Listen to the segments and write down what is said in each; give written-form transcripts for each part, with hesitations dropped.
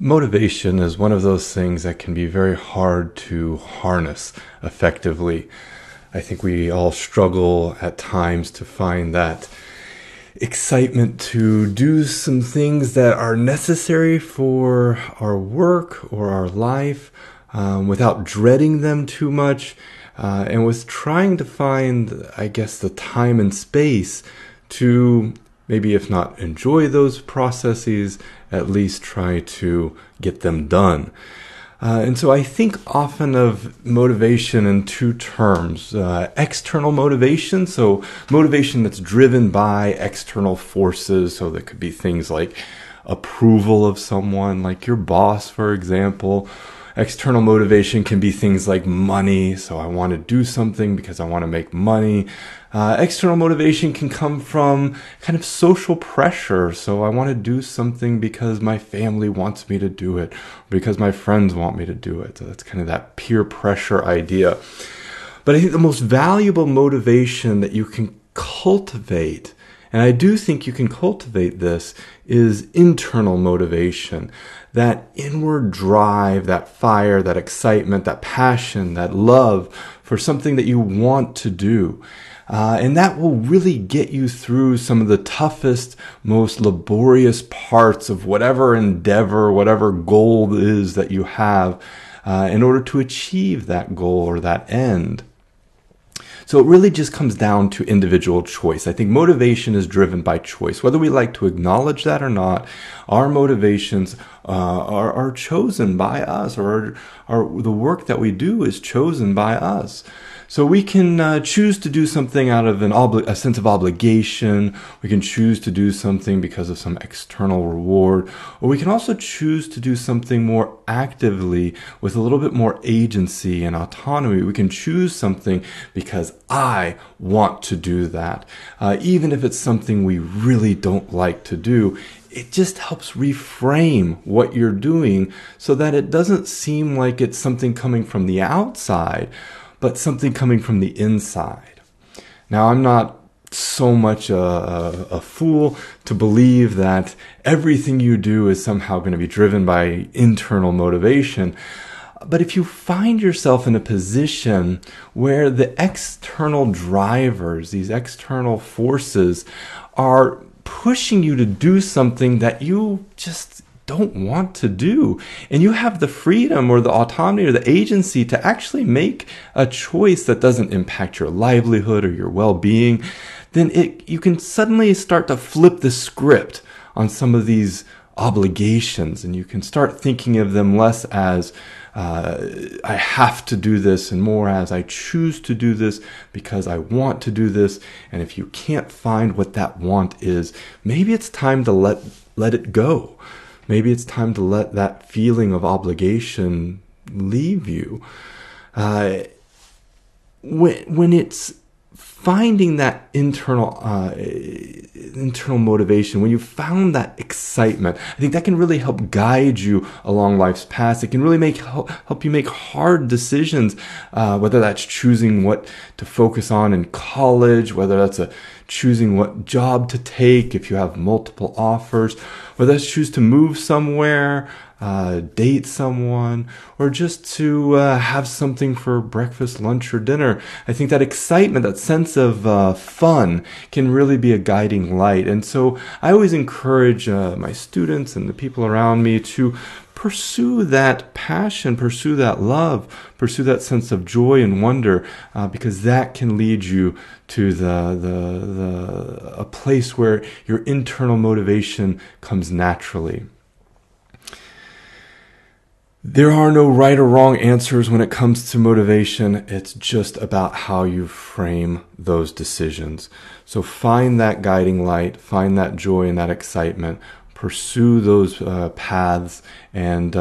Motivation is one of those things that can be very hard to harness effectively. I think we all struggle at times to find that excitement to do some things that are necessary for our work or our life without dreading them too much and with trying to find, I guess, the time and space to maybe if not enjoy those processes, at least try to get them done. And so I think often of motivation in two terms, external motivation, so motivation that's driven by external forces. So that could be things like approval of someone, like your boss, for example. External motivation can be things like money. So I want to do something because I want to make money. External motivation can come from kind of social pressure. So I want to do something because my family wants me to do it, because my friends want me to do it. So that's kind of that peer pressure idea. But I think the most valuable motivation that you can cultivate, and I do think you can cultivate this, is internal motivation, that inward drive, that fire, that excitement, that passion, that love for something that you want to do. And that will really get you through some of the toughest, most laborious parts of whatever endeavor, whatever goal is that you have, in order to achieve that goal or that end. So it really just comes down to individual choice. I think motivation is driven by choice. Whether we like to acknowledge that or not, our motivations are chosen by us, or the work that we do is chosen by us. So we can choose to do something out of a sense of obligation. We can choose to do something because of some external reward. Or we can also choose to do something more actively with a little bit more agency and autonomy. We can choose something because I want to do that. Even if it's something we really don't like to do, it just helps reframe what you're doing so that it doesn't seem like it's something coming from the outside, but something coming from the inside. Now, I'm not so much a fool to believe that everything you do is somehow going to be driven by internal motivation. But if you find yourself in a position where the external drivers, these external forces, are pushing you to do something that you just don't want to do, and you have the freedom or the autonomy or the agency to actually make a choice that doesn't impact your livelihood or your well-being, then you can suddenly start to flip the script on some of these obligations, and you can start thinking of them less as I have to do this and more as I choose to do this because I want to do this. And if you can't find what that want is, maybe it's time to let it go. Maybe it's time to let that feeling of obligation leave you. When it's finding that internal motivation, when you found that excitement, I think that can really help guide you along life's path. It can really help you make hard decisions, whether that's choosing what to focus on in college, whether that's choosing what job to take if you have multiple offers, whether that's choose to move somewhere, date someone, or just to have something for breakfast, lunch, or dinner. I think that excitement, that sense of fun can really be a guiding light. And so I always encourage my students and the people around me to pursue that passion, pursue that love, pursue that sense of joy and wonder, because that can lead you to a place where your internal motivation comes naturally. There are no right or wrong answers when it comes to motivation. It's just about how you frame those decisions. So find that guiding light, find that joy and that excitement, pursue those paths, and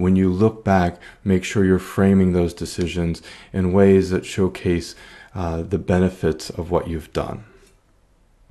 when you look back, make sure you're framing those decisions in ways that showcase the benefits of what you've done.